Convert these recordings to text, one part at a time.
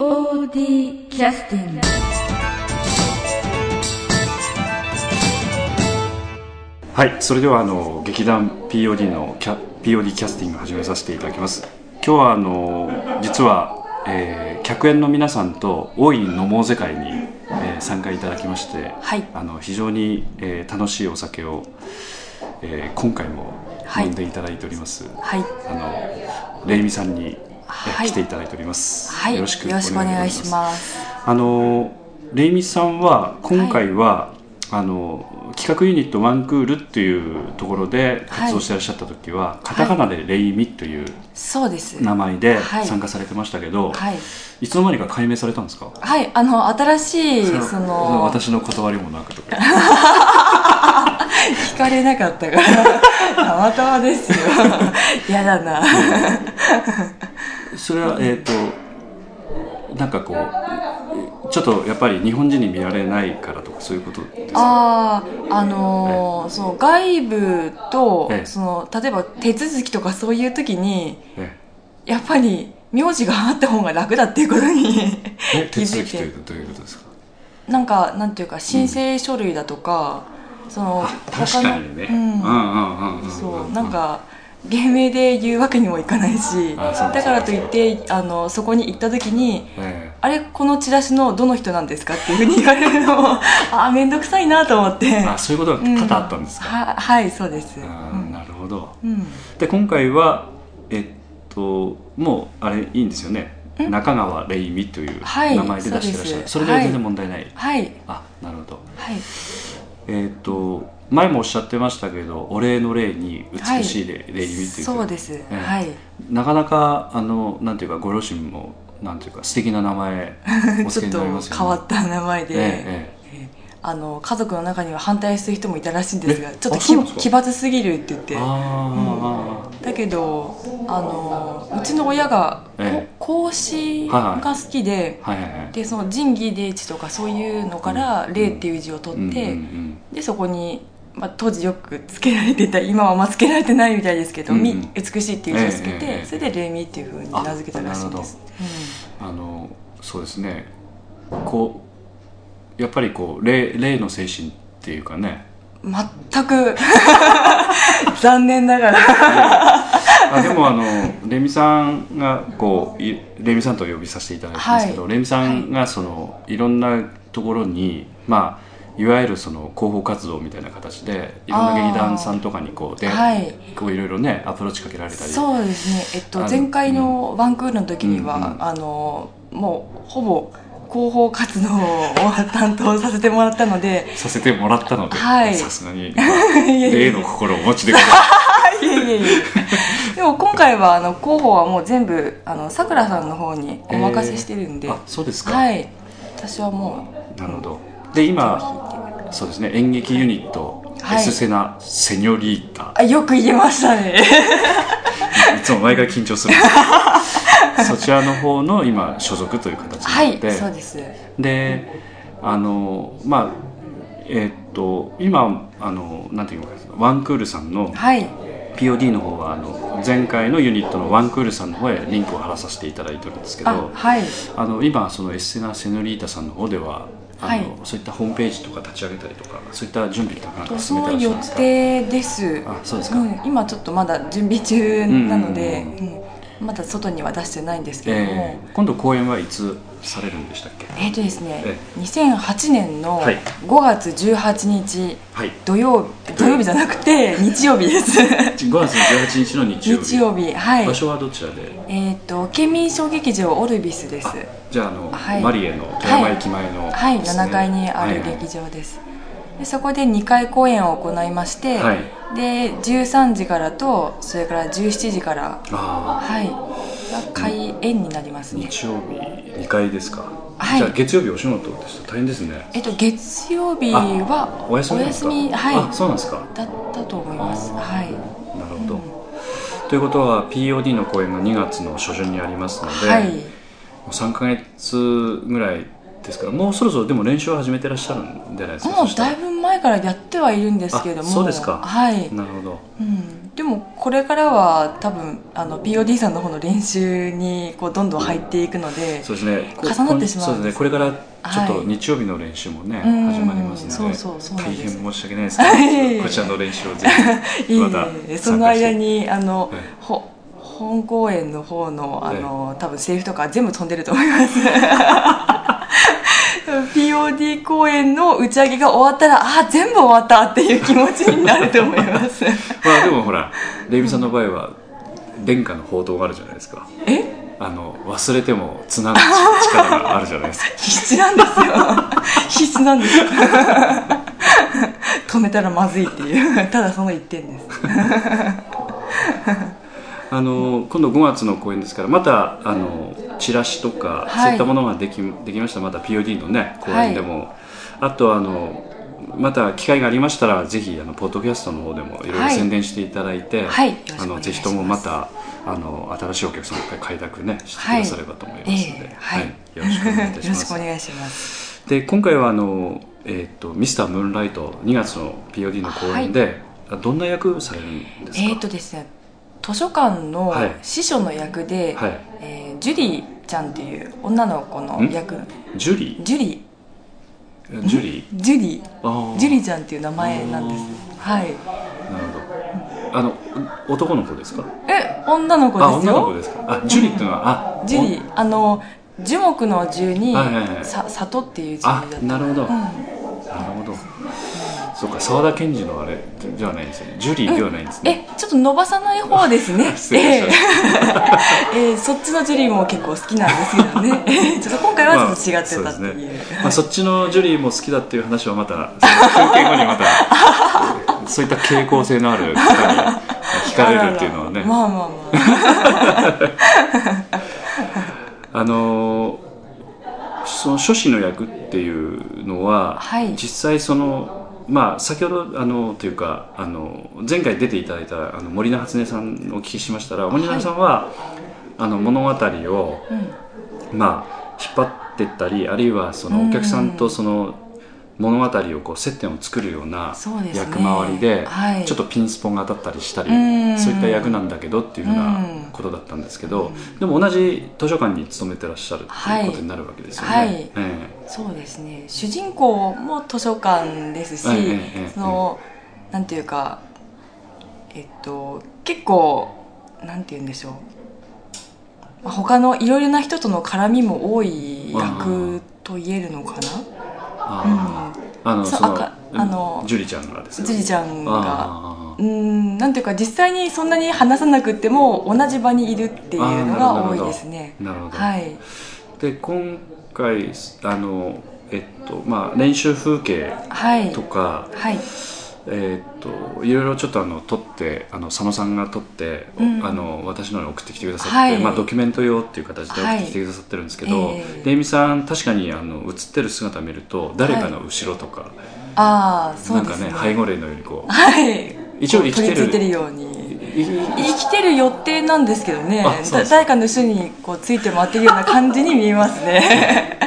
POD キャスティング。はい、それでは劇団 POD のPOD キャスティングを始めさせていただきます。今日は実は、客演の皆さんと大いに飲もうぜ会に、参加いただきまして、はい、非常に、楽しいお酒を、今回も飲んでいただいております、はい、レイミさんに、はい、来ていただいております、はい、よろしくお願いします。レイミさんは今回は、はい、企画ユニットワンクールっていうところで活動していらっしゃった時は、はい、カタカナでレイミという名前で参加されてましたけど、はいはい、いつの間にか改名されたんですか？はい、新しいその私の断りもなくとか聞かれなかったからたまたまですよやだなそれはなんかこうちょっとやっぱり日本人に見られないからとかそういうことですか？その外部と、その例えば手続きとかそういう時に、やっぱり名字があった方が楽だっていうことに気づいて。手続きということですか？なんかなんていうか申請書類だとか、その確かにね、そうなんか芸名で言うわけにもいかないし、だからといってそこに行った時に、あれこのチラシのどの人なんですかっていうふうに言われるのもあ面倒くさいなと思って。あ、そういうことが多々あったんですか？はい、そうです。なるほど。で今回はもうあれいいんですよね、中川レイミという名前で出してらっしゃる。それで全然問題ない。はい、あ、なるほど。はい、前もおっしゃってましたけど、お礼の礼に美しい礼、礼儀というか、そうです、はい、なかなかなんていうかご両親もなんていうか素敵な名前お付けになりますよね。ちょっと変わった名前で、家族の中には反対する人もいたらしいんですが、ちょっと奇抜すぎるって言って、だけどうちの親が孔子が好きで、でその仁義礼智とかそういうのから礼っていう字を取って、でそこに、当時よくつけられてた、今はあんまつけられてないみたいですけど、美しいっていう字をつけて、それで礼美っていうふうに名付けたらしいんです。そうですね、こうやっぱりこう礼の精神っていうかね、全く残念ながらでもレミさんがこうレミさんと呼びさせていただいてますけど、レミさんがいろんなところに、いわゆるその広報活動みたいな形でいろんな劇団さんとかにこうで、こういろいろねアプローチかけられたり。そうですね、前回のワンクールの時には、もうほぼ広報活動を担当させてもらったのでさすがに例の心をお持ちでございますでも今回は広報はもう全部さくらさんの方にお任せしてるんで、あ、そうですか。はい、私はもう。なるほど。で今そうですね、演劇ユニット、エスセナセニョリータ、よく言えましたねいつも毎回緊張するんですけどそちらの方の今所属という形になって、はい、そうです。で今なんていうかワンクールさんの、POD の方は前回のユニットのワンクールさんの方へリンクを貼らさせていただいてるんですけど、今そのエスセナセニョリータさんの方ではそういったホームページとか立ち上げたりとか、そういった準備とか進めてらっしゃるんですか？そう予定です。あ、そうですか。今ちょっとまだ準備中なので、まだ外には出してないんですけども。今度公演はいつされるんでしたっけ？ですね、2008年の5月18日土曜日じゃなくて日曜日です。5月18日の日曜日。場所はどちらで？県民小劇場オルビスです。じゃあマリエの富山駅前の、7階にある劇場です。でそこで2回公演を行いまして、で13時からとそれから17時から開演になりますね。日曜日2回ですか？じゃあ月曜日お仕事でした？大変ですね。月曜日はお休みですか？あ、そうなんですか。だったと思います。はい、なるほど。ということは POD の公演が2月の初旬にありますので、3ヶ月ぐらいですから、もうそろそろでも練習を始めてらっしゃるんじゃないですか。もうだいぶ前からやってはいるんですけども。そうですか、はい、なるほど、うん、でもこれからは多分POD さんの方の練習にこうどんどん入っていくので、そうですね、重なってしまうんです。そうですね、これからちょっと日曜日の練習もね、はい、始まりますので、大変申し訳ないですけど、こちらの練習をぜひまた参加してその間にはい、本公演の方の、多分セリフとか全部飛んでると思いますPOD 公演の打ち上げが終わったら、あ、全部終わったっていう気持ちになると思いますまあでもほら、レミさんの場合は殿下の報道があるじゃないですか。え、忘れてもつなぐ力があるじゃないですか必須なんですよ必須なんですよ止めたらまずいっていうただその一点です今度5月の公演ですから、またチラシとか、はい、そういったものができましたら、また POD の、ね、公演でも、はい、あとまた機会がありましたら、ぜひポッドキャストの方でもいろいろ宣伝していただいて、はいはい、ぜひともまた新しいお客さんを開拓、ね、してくださればと思いますので、はい、よろしくお願いいたしますよろしくお願いします。で、今回はミスタームーンライト2月の POD の公演で、はい、どんな役されるんですか。ですね、図書館の司書の役で、はい、ジュリーちゃんっていう女の子の役。ジュリーちゃんっていう名前なんです。はい。なるほど。男の子ですか。女の子ですよ。女の子ですか。ジュリーってのは、ジュリー、樹木の樹に、はいはいはい、里っていう字だった。なるほど。そうか、沢田研二のあれではないですよね。ジュリーではないんですね。ちょっと伸ばさない方ですねそっちのジュリーも結構好きなんですけどねちょっと今回はちょっと違ってたっていう、そっちのジュリーも好きだっていう話はまた休憩後にまたそういった傾向性のある方に惹かれるっていうのはねまあまあまあその書士の役っていうのは、はい、実際先ほどというか前回出ていただいた森永初音さんをお聞きしましたら、森永さんは物語を、引っ張っていったり、あるいはお客さんと物語を接点を作るような役回りで、ちょっとピンスポンが当たったりしたり、そういった役なんだけどっていうふうなことだったんですけど、でも同じ図書館に勤めてらっしゃるっていうことになるわけですよね。はい、そうですね、主人公も図書館ですし、なんていうか、結構なんていうんでしょう、他のいろいろな人との絡みも多い役と言えるのかな。ジュリちゃんがですね、ジュリちゃんがなんていうか、実際にそんなに話さなくても同じ場にいるっていうのが多いですね。なるほど、はい、で、今回練習風景とか、はいはい、いろいろちょっと撮って佐野さんが撮って、私の方に送ってきてくださって、はい、ドキュメント用っていう形で送ってきてくださってるんですけど、レイミさん、確かに写ってる姿を見ると誰かの後ろとか、なんかね、背後霊のようにこう、一応取り付いてるように生きてる予定なんですけどね、誰かの後ろにこうついて回ってるような感じに見えますね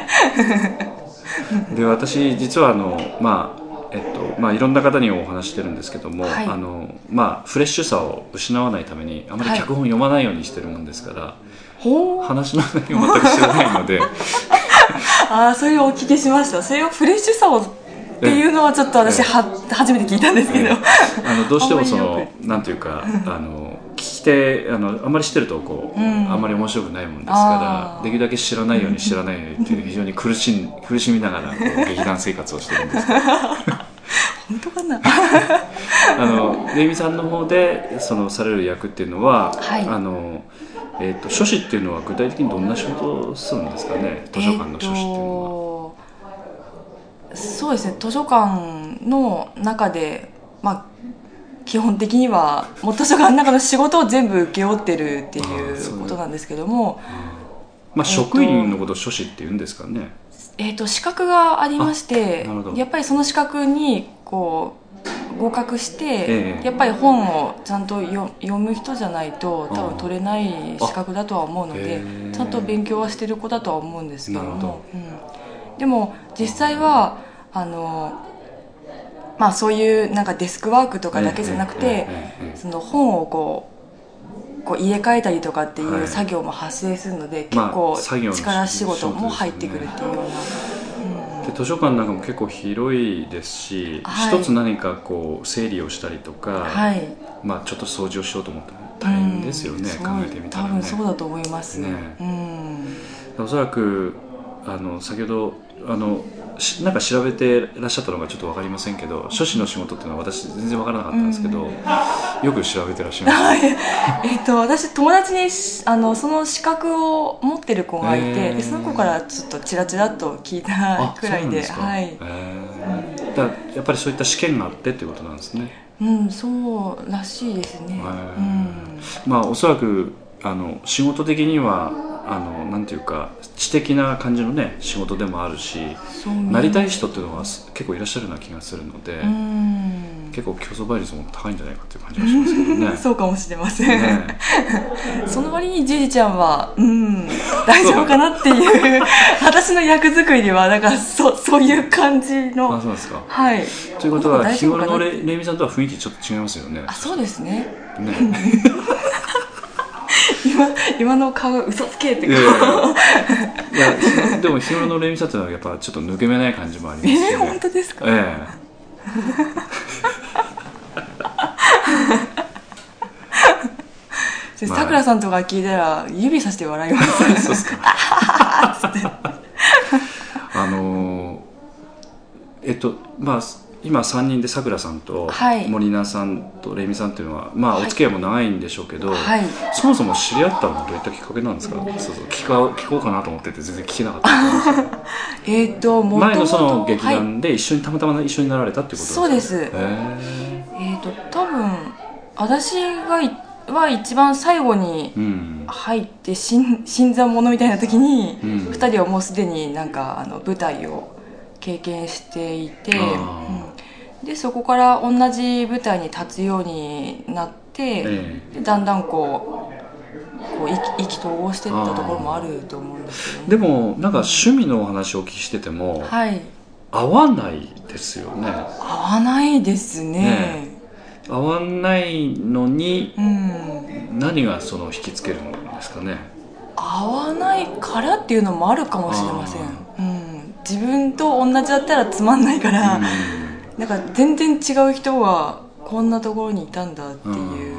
で、私実はいろんな方にお話してるんですけども、はい、フレッシュさを失わないためにあまり脚本読まないようにしてるもんですから、はい、話の内容を全く知らないのでそれをお聞きしました。それをフレッシュさをっていうのはちょっと私初めて聞いたんですけど、どうしてもなんていうか聞き手あんまり知ってるとあんまり面白くないもんですから、できるだけ知らないようにっていう非常に苦しみながら劇団生活をしてるんですけど本当かなレイミさんの方でされる役っていうのは、はい、書士っていうのは具体的にどんな仕事をするんですかね。図書館の書士っていうのは、そうですね、図書館の中で、基本的にはもう図書館の中の仕事を全部請け負ってるっていうことなんですけども、職員のことを書士っていうんですかね。資格がありまして、やっぱりその資格にこう合格して、やっぱり本をちゃんと読む人じゃないと多分取れない資格だとは思うので、ちゃんと勉強はしてる子だとは思うんですけども、でも実際はまあ、そういうなんかデスクワークとかだけじゃなくて、その本をこう入れ替えたりとかっていう作業も発生するので、はい、結構力仕事も入ってくるっていうような、で図書館なんかも結構広いですし、はい、一つ何かこう整理をしたりとか、はい、まあ、ちょっと掃除をしようと思っても大変ですよね、考えてみたらね。多分そうだと思いますね。おそらく先ほどなんか調べてらっしゃったのがちょっと分かりませんけど、書士の仕事っていうのは私全然分からなかったんですけど、よく調べてらっしゃいました私友達にその資格を持ってる子がいて、でその子からちょっとチラチラっと聞いたくらいで、はい、だからやっぱりそういった試験があってっていうことなんですね。そうらしいですね。まあおそらく仕事的にはなんていうか知的な感じのね仕事でもあるし、なりたい人っていうのは結構いらっしゃるような気がするので、結構競争倍率も高いんじゃないかっていう感じがしますけどね。そうかもしれません、ね、その割にジュリちゃんは大丈夫かなっていう私の役作りはなんかそういう感じの。あ、そうですか。はい。ということは日頃のレイミさんとは雰囲気ちょっと違いますよね。あ、そうですね。今の顔が嘘つけってでも日頃のレミさんというのはやっぱちょっと抜け目ない感じもありますよね。本当ですか。さくらさんとか聞いたら指さして笑いますそうっすかまあ今3人でさくらさんと森菜さんとレミさんっていうのは、まあ、お付き合いも長いんでしょうけど、そもそも知り合ったのはどういったきっかけなんですか。聞こうかなと思ってて全然聞けなかった前のその劇団で一緒に、たまたま一緒になられたっていうことですか。そうです。多分私は一番最後に入って、新参者みたいな時に、2人はもうすでになんか舞台を経験していて、でそこから同じ舞台に立つようになって、でだんだんこう意気投合していったところもあると思うんですけど、ね、でもなんか趣味のお話をお聞きしてても、合わないですよね。合わないですね。合わないのに、何がその引きつけるんですかね。合わないからっていうのもあるかもしれません。自分と同じだったらつまんないから、なんか全然違う人がこんなところにいたんだっていう、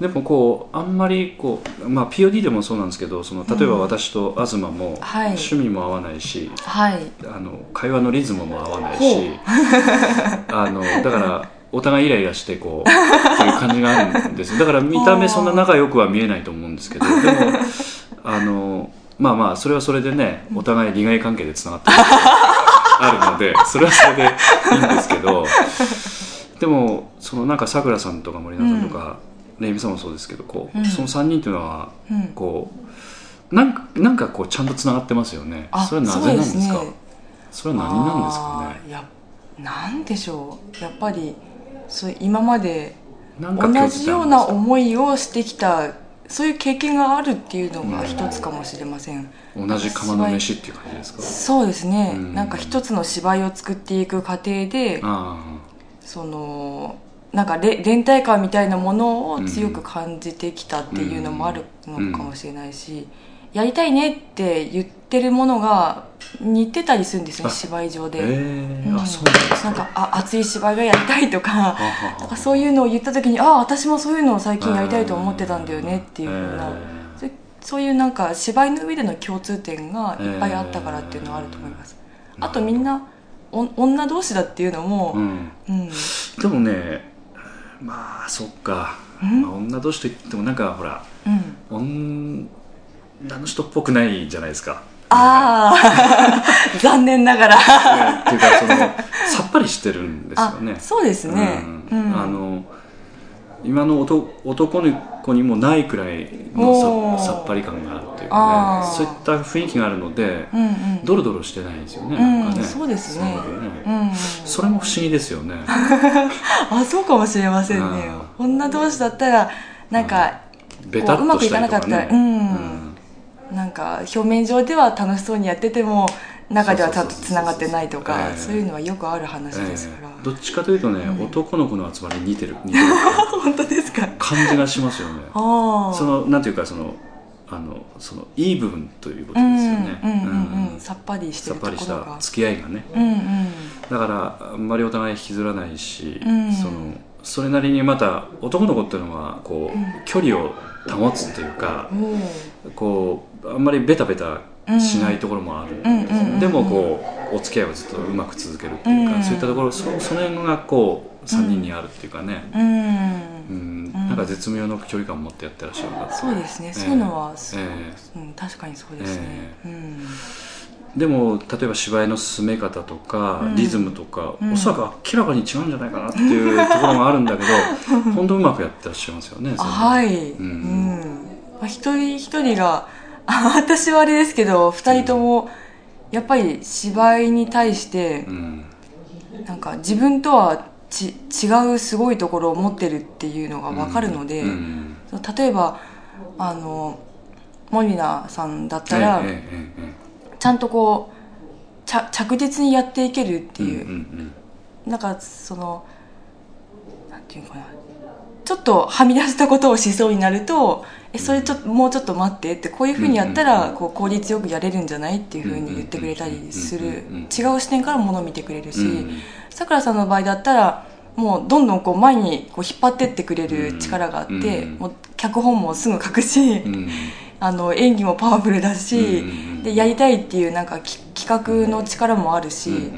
でもこうあんまりこう、まあ、POD でもそうなんですけど、その例えば私と東も趣味も合わないし、会話のリズムも合わないし、だからお互いイライラしてこうという感じがあるんです。だから見た目そんな仲良くは見えないと思うんですけど、でもまあまあそれはそれでね、お互い利害関係でつながってるのがあるのでそれはそれでいいんですけど、でもそのなんかさくらさんとか森菜さんとかレイミさんもそうですけど、その3人というのはこうなんかこうちゃんとつながってますよね。それはなぜなんですか。それは何なんですかね。なんでしょう。やっぱりそれ今まで同じような思いをしてきた、そういう経験があるっていうのが一つかもしれません。同じ釜の飯っていう感じですか。そうですね。なんか一つの芝居を作っていく過程で、そのなんか連帯感みたいなものを強く感じてきたっていうのもあるのかもしれないし、やりたいねって言ってるものが似てたりするんですね、芝居上で。なんか熱い芝居がやりたいとか、そういうのを言った時に、私もそういうのを最近やりたいと思ってたんだよねっていうような、そういうなんか芝居の上での共通点がいっぱいあったからっていうのはあると思います。あとみんな女同士だっていうのも、でもね、まあそっか、女同士といってもなんかほら、女の人っぽくないじゃないですか。残念ながらっていうか、そのさっぱりしてるんですよね。そうですね。今の男の子にもないくらいのさっぱり感があるっていうかね、そういった雰囲気があるので、ドロドロしてないんですよね。そうですね。それも不思議ですよね。そうかもしれませんね。女同士だったらなんかうまくいかなかったら、なんか表面上では楽しそうにやってても中ではちゃんとつながってないとかそういうのはよくある話ですから、どっちかというとね、うん、男の子の集まりに似てる本当ですか？感じがしますよね。あ、そのなんていうかそのいい部分ということですよね。さっぱりしてるところが、さっぱりした付き合いがね、うんうん、だからあんまりお互い引きずらないし、うん、それなりにまた男の子っていうのはこう、うん、距離を保つっていうか、うん、こうあんまりベタベタしないところもあるんですね、うん、でもこうお付き合いをずっとうまく続けるっていうか、うん、そういったところ その辺がこう3人にあるっていうかね、うんうん、なんか絶妙の距離感を持ってやってらっしゃるんだ。そうですね、そういうのはそう、うん、確かにそうですね、うん、でも例えば芝居の進め方とか、うん、リズムとか、うん、おそらく明らかに違うんじゃないかなっていうところもあるんだけど本当うまくやってらっしゃいますよね。はい、うんうん、一人一人が私はあれですけど2人ともやっぱり芝居に対して、うん、なんか自分とは違うすごいところを持ってるっていうのが分かるので、うんうん、例えばモリナさんだったら、ちゃんとこう着実にやっていけるっていう、うんうんうん、なんかなんていうかな、ちょっとはみ出したことをしそうになると、それもうちょっと待ってって、こういうふうにやったらこう効率よくやれるんじゃないっていうふうに言ってくれたりする、違う視点からものを見てくれるし、さくらさんの場合だったらもうどんどんこう前にこう引っ張ってってくれる力があって、もう脚本もすぐ書くし演技もパワフルだしで、やりたいっていうなんか企画の力もあるし、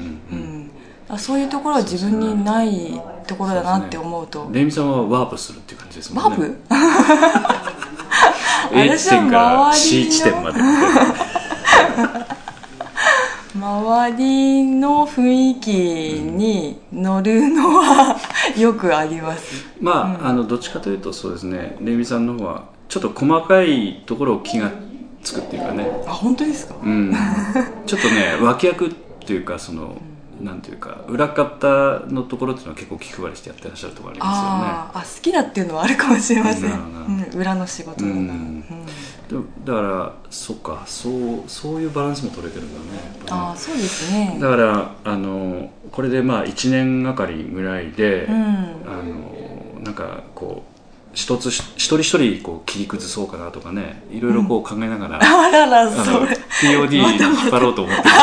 そういうところは自分にないところだなって思うと、レミさんはワープするっていう感じですもんね。ワープA 地点から C 地点まで周りの雰囲気に乗るのはよくあります、うん、まあ、どっちかというとそうですね、レミさんの方はちょっと細かいところを気がつくっていうかね。あ、本当ですか？うん、ちょっとね、脇役っていうかなんていうか裏方のところっていうのは結構気配りしてやってらっしゃるところありますよね。あ、好きだっていうのはあるかもしれません、うん、裏の仕事だから、うんうん、だからそっか、そういうバランスも取れてるんだね、やっぱね。あ、そうですね。だからこれでまあ1年がかりぐらいで、うん、なんかこう一人一人こう切り崩そうかなとかね、いろいろこう考えながら、うん、あらら、それ POD に引っ張ろうと思ってます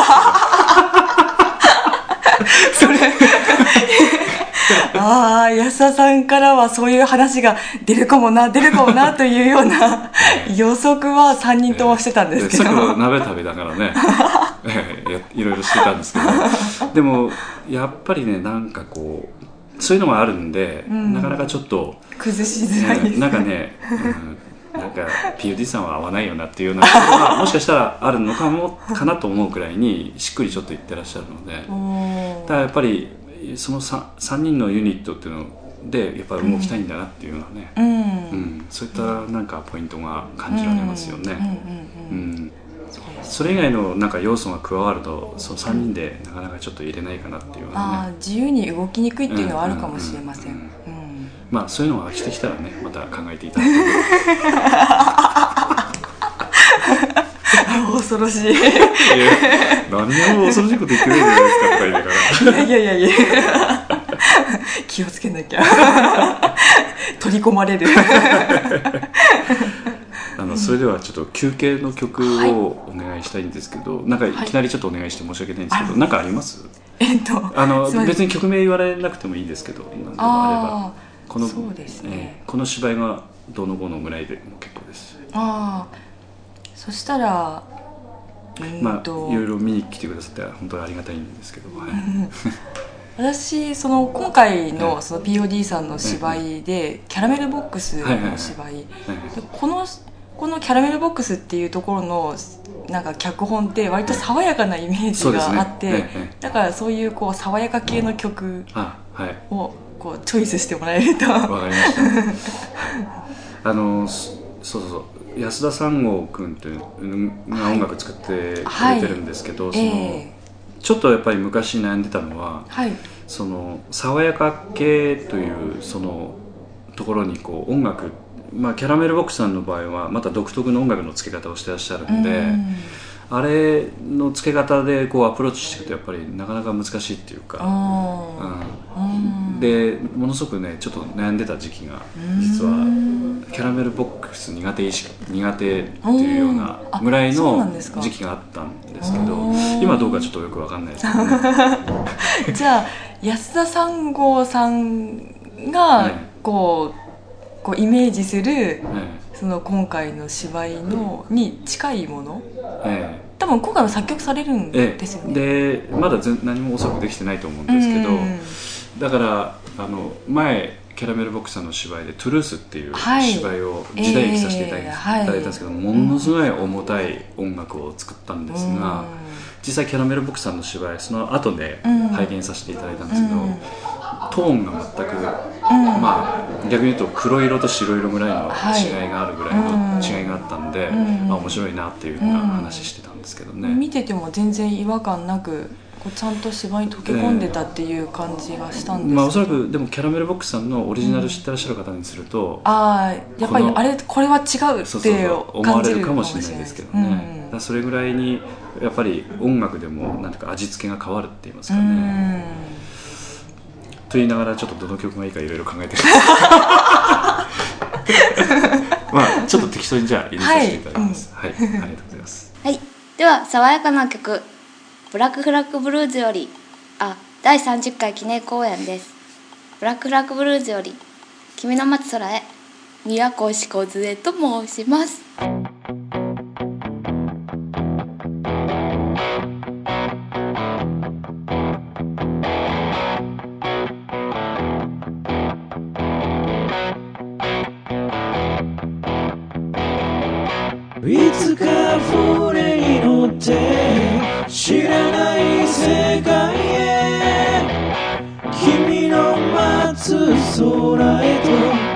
それあ、安田さんからはそういう話が出るかもなというような予測は3人ともしてたんですけど、さっきの鍋食べだからねいろいろしてたんですけど、でもやっぱりね、なんかこうそういうのがあるんで、うん、なかなかちょっと崩しづらいです、ね、なんかね、うん、なんか POD さんは合わないよなっていうようなことがもしかしたらあるのかもかなと思うくらいにしっくりちょっといってらっしゃるので、だからやっぱりその 3人のユニットっていうのでやっぱり動きたいんだなっていうのはね、うんうん、そういったなんかポイントが感じられますよね。それ以外のなんか要素が加わると、その3人でなかなかちょっと入れないかなっていうのはね、あ、自由に動きにくいっていうのはあるかもしれません。まあそういうのが飽きてきたらね、また考えていただける恐ろしい何も恐ろしいこと言ってないじゃないですか、いや気をつけなきゃ取り込まれるそれではちょっと休憩の曲をお願いしたいんですけど、はい、なんかいきなりちょっとお願いして申し訳ないんですけど、はい、なんかあります？別に曲名言われなくてもいいんですけど、何でもあればそうですね、この芝居がどの後のぐらいでも結構です。あ、そしたらまあいろいろ見に来てくださって本当にありがたいんですけど、はい、私今回のその POD さんの芝居でキャラメルボックスの芝居、このキャラメルボックスっていうところのなんか脚本って割と爽やかなイメージがあって、ね、だからそういうこう爽やか系の曲をこうチョイスしてもらえると。わかりましたそう安田三郷君っていう音楽作ってくれてるんですけど、はい、ちょっとやっぱり昔悩んでたのは、はい、爽やか系というそのところにこう音楽まあ、キャラメルボックスさんの場合はまた独特の音楽の付け方をしてらっしゃるんで、あれの付け方でこうアプローチしていくとやっぱりなかなか難しいっていうか、うん、でものすごくねちょっと悩んでた時期が実はキャラメルボックス苦手っていうようなぐらいの時期があったんですけど、今どうかちょっとよく分かんないですけど、ね、じゃあ安田三郷さんがこうイメージする、その今回の芝居のに近いもの、多分今回は作曲されるんですよね、でまだ何もおそらくできてないと思うんですけど、だから前キャラメルボックスさんの芝居でトゥルースっていう芝居を時代劇させていただいたんですけど、ものすごい重たい音楽を作ったんですが、実際キャラメルボックスさんの芝居その後で拝見させていただいたんですけど、トーンが全く、まあ、逆に言うと黒色と白色ぐらいの違いがあるぐらいの違いがあったんで、まあ、面白いなっていうふうな話してたんですけどね、見てても全然違和感なくちゃんと芝居に溶け込んでたっていう感じがしたんですけど、まあ、おそらくでもキャラメルボックスさんのオリジナル知ってらっしゃる方にすると、やっぱりあれこれは違うって感じる思われるかもしれないですけどね、だそれぐらいにやっぱり音楽でもなんていうか味付けが変わるって言いますかね、と言いながらちょっとどの曲がいいかいろいろ考えてるんですまあちょっと適当にじゃあ入れさせていただきます、はい、ありがとうございます、はい、では爽やかな曲ブラックフラッグブルーズより第30回記念公演です。ブラックフラッグブルーズより君の待つ空へ、宮越小杖と申します。いつか船に乗って知らない世界へ、君の待つ空へと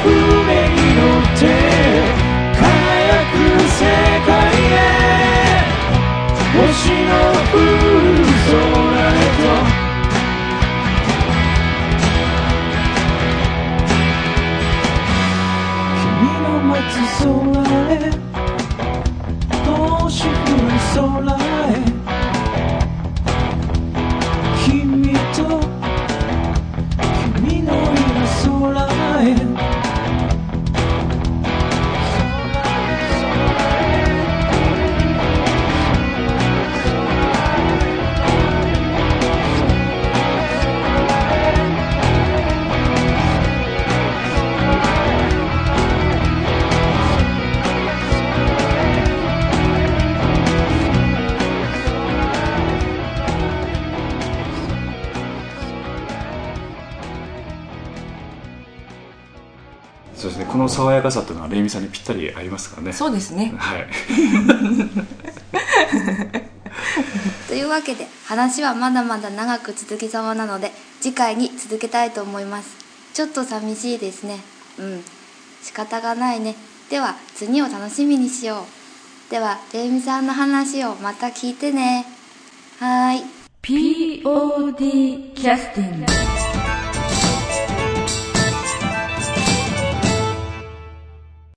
Don't 空へ君と君のいる空へそうですね、この爽やかさというのはレイミさんにぴったり合いますからね。そうですね、はいというわけで話はまだまだ長く続きそうなので次回に続けたいと思います。ちょっと寂しいですね。うん、仕方がないね。では次を楽しみにしよう。ではレイミさんの話をまた聞いてね。はい。POD キャスティング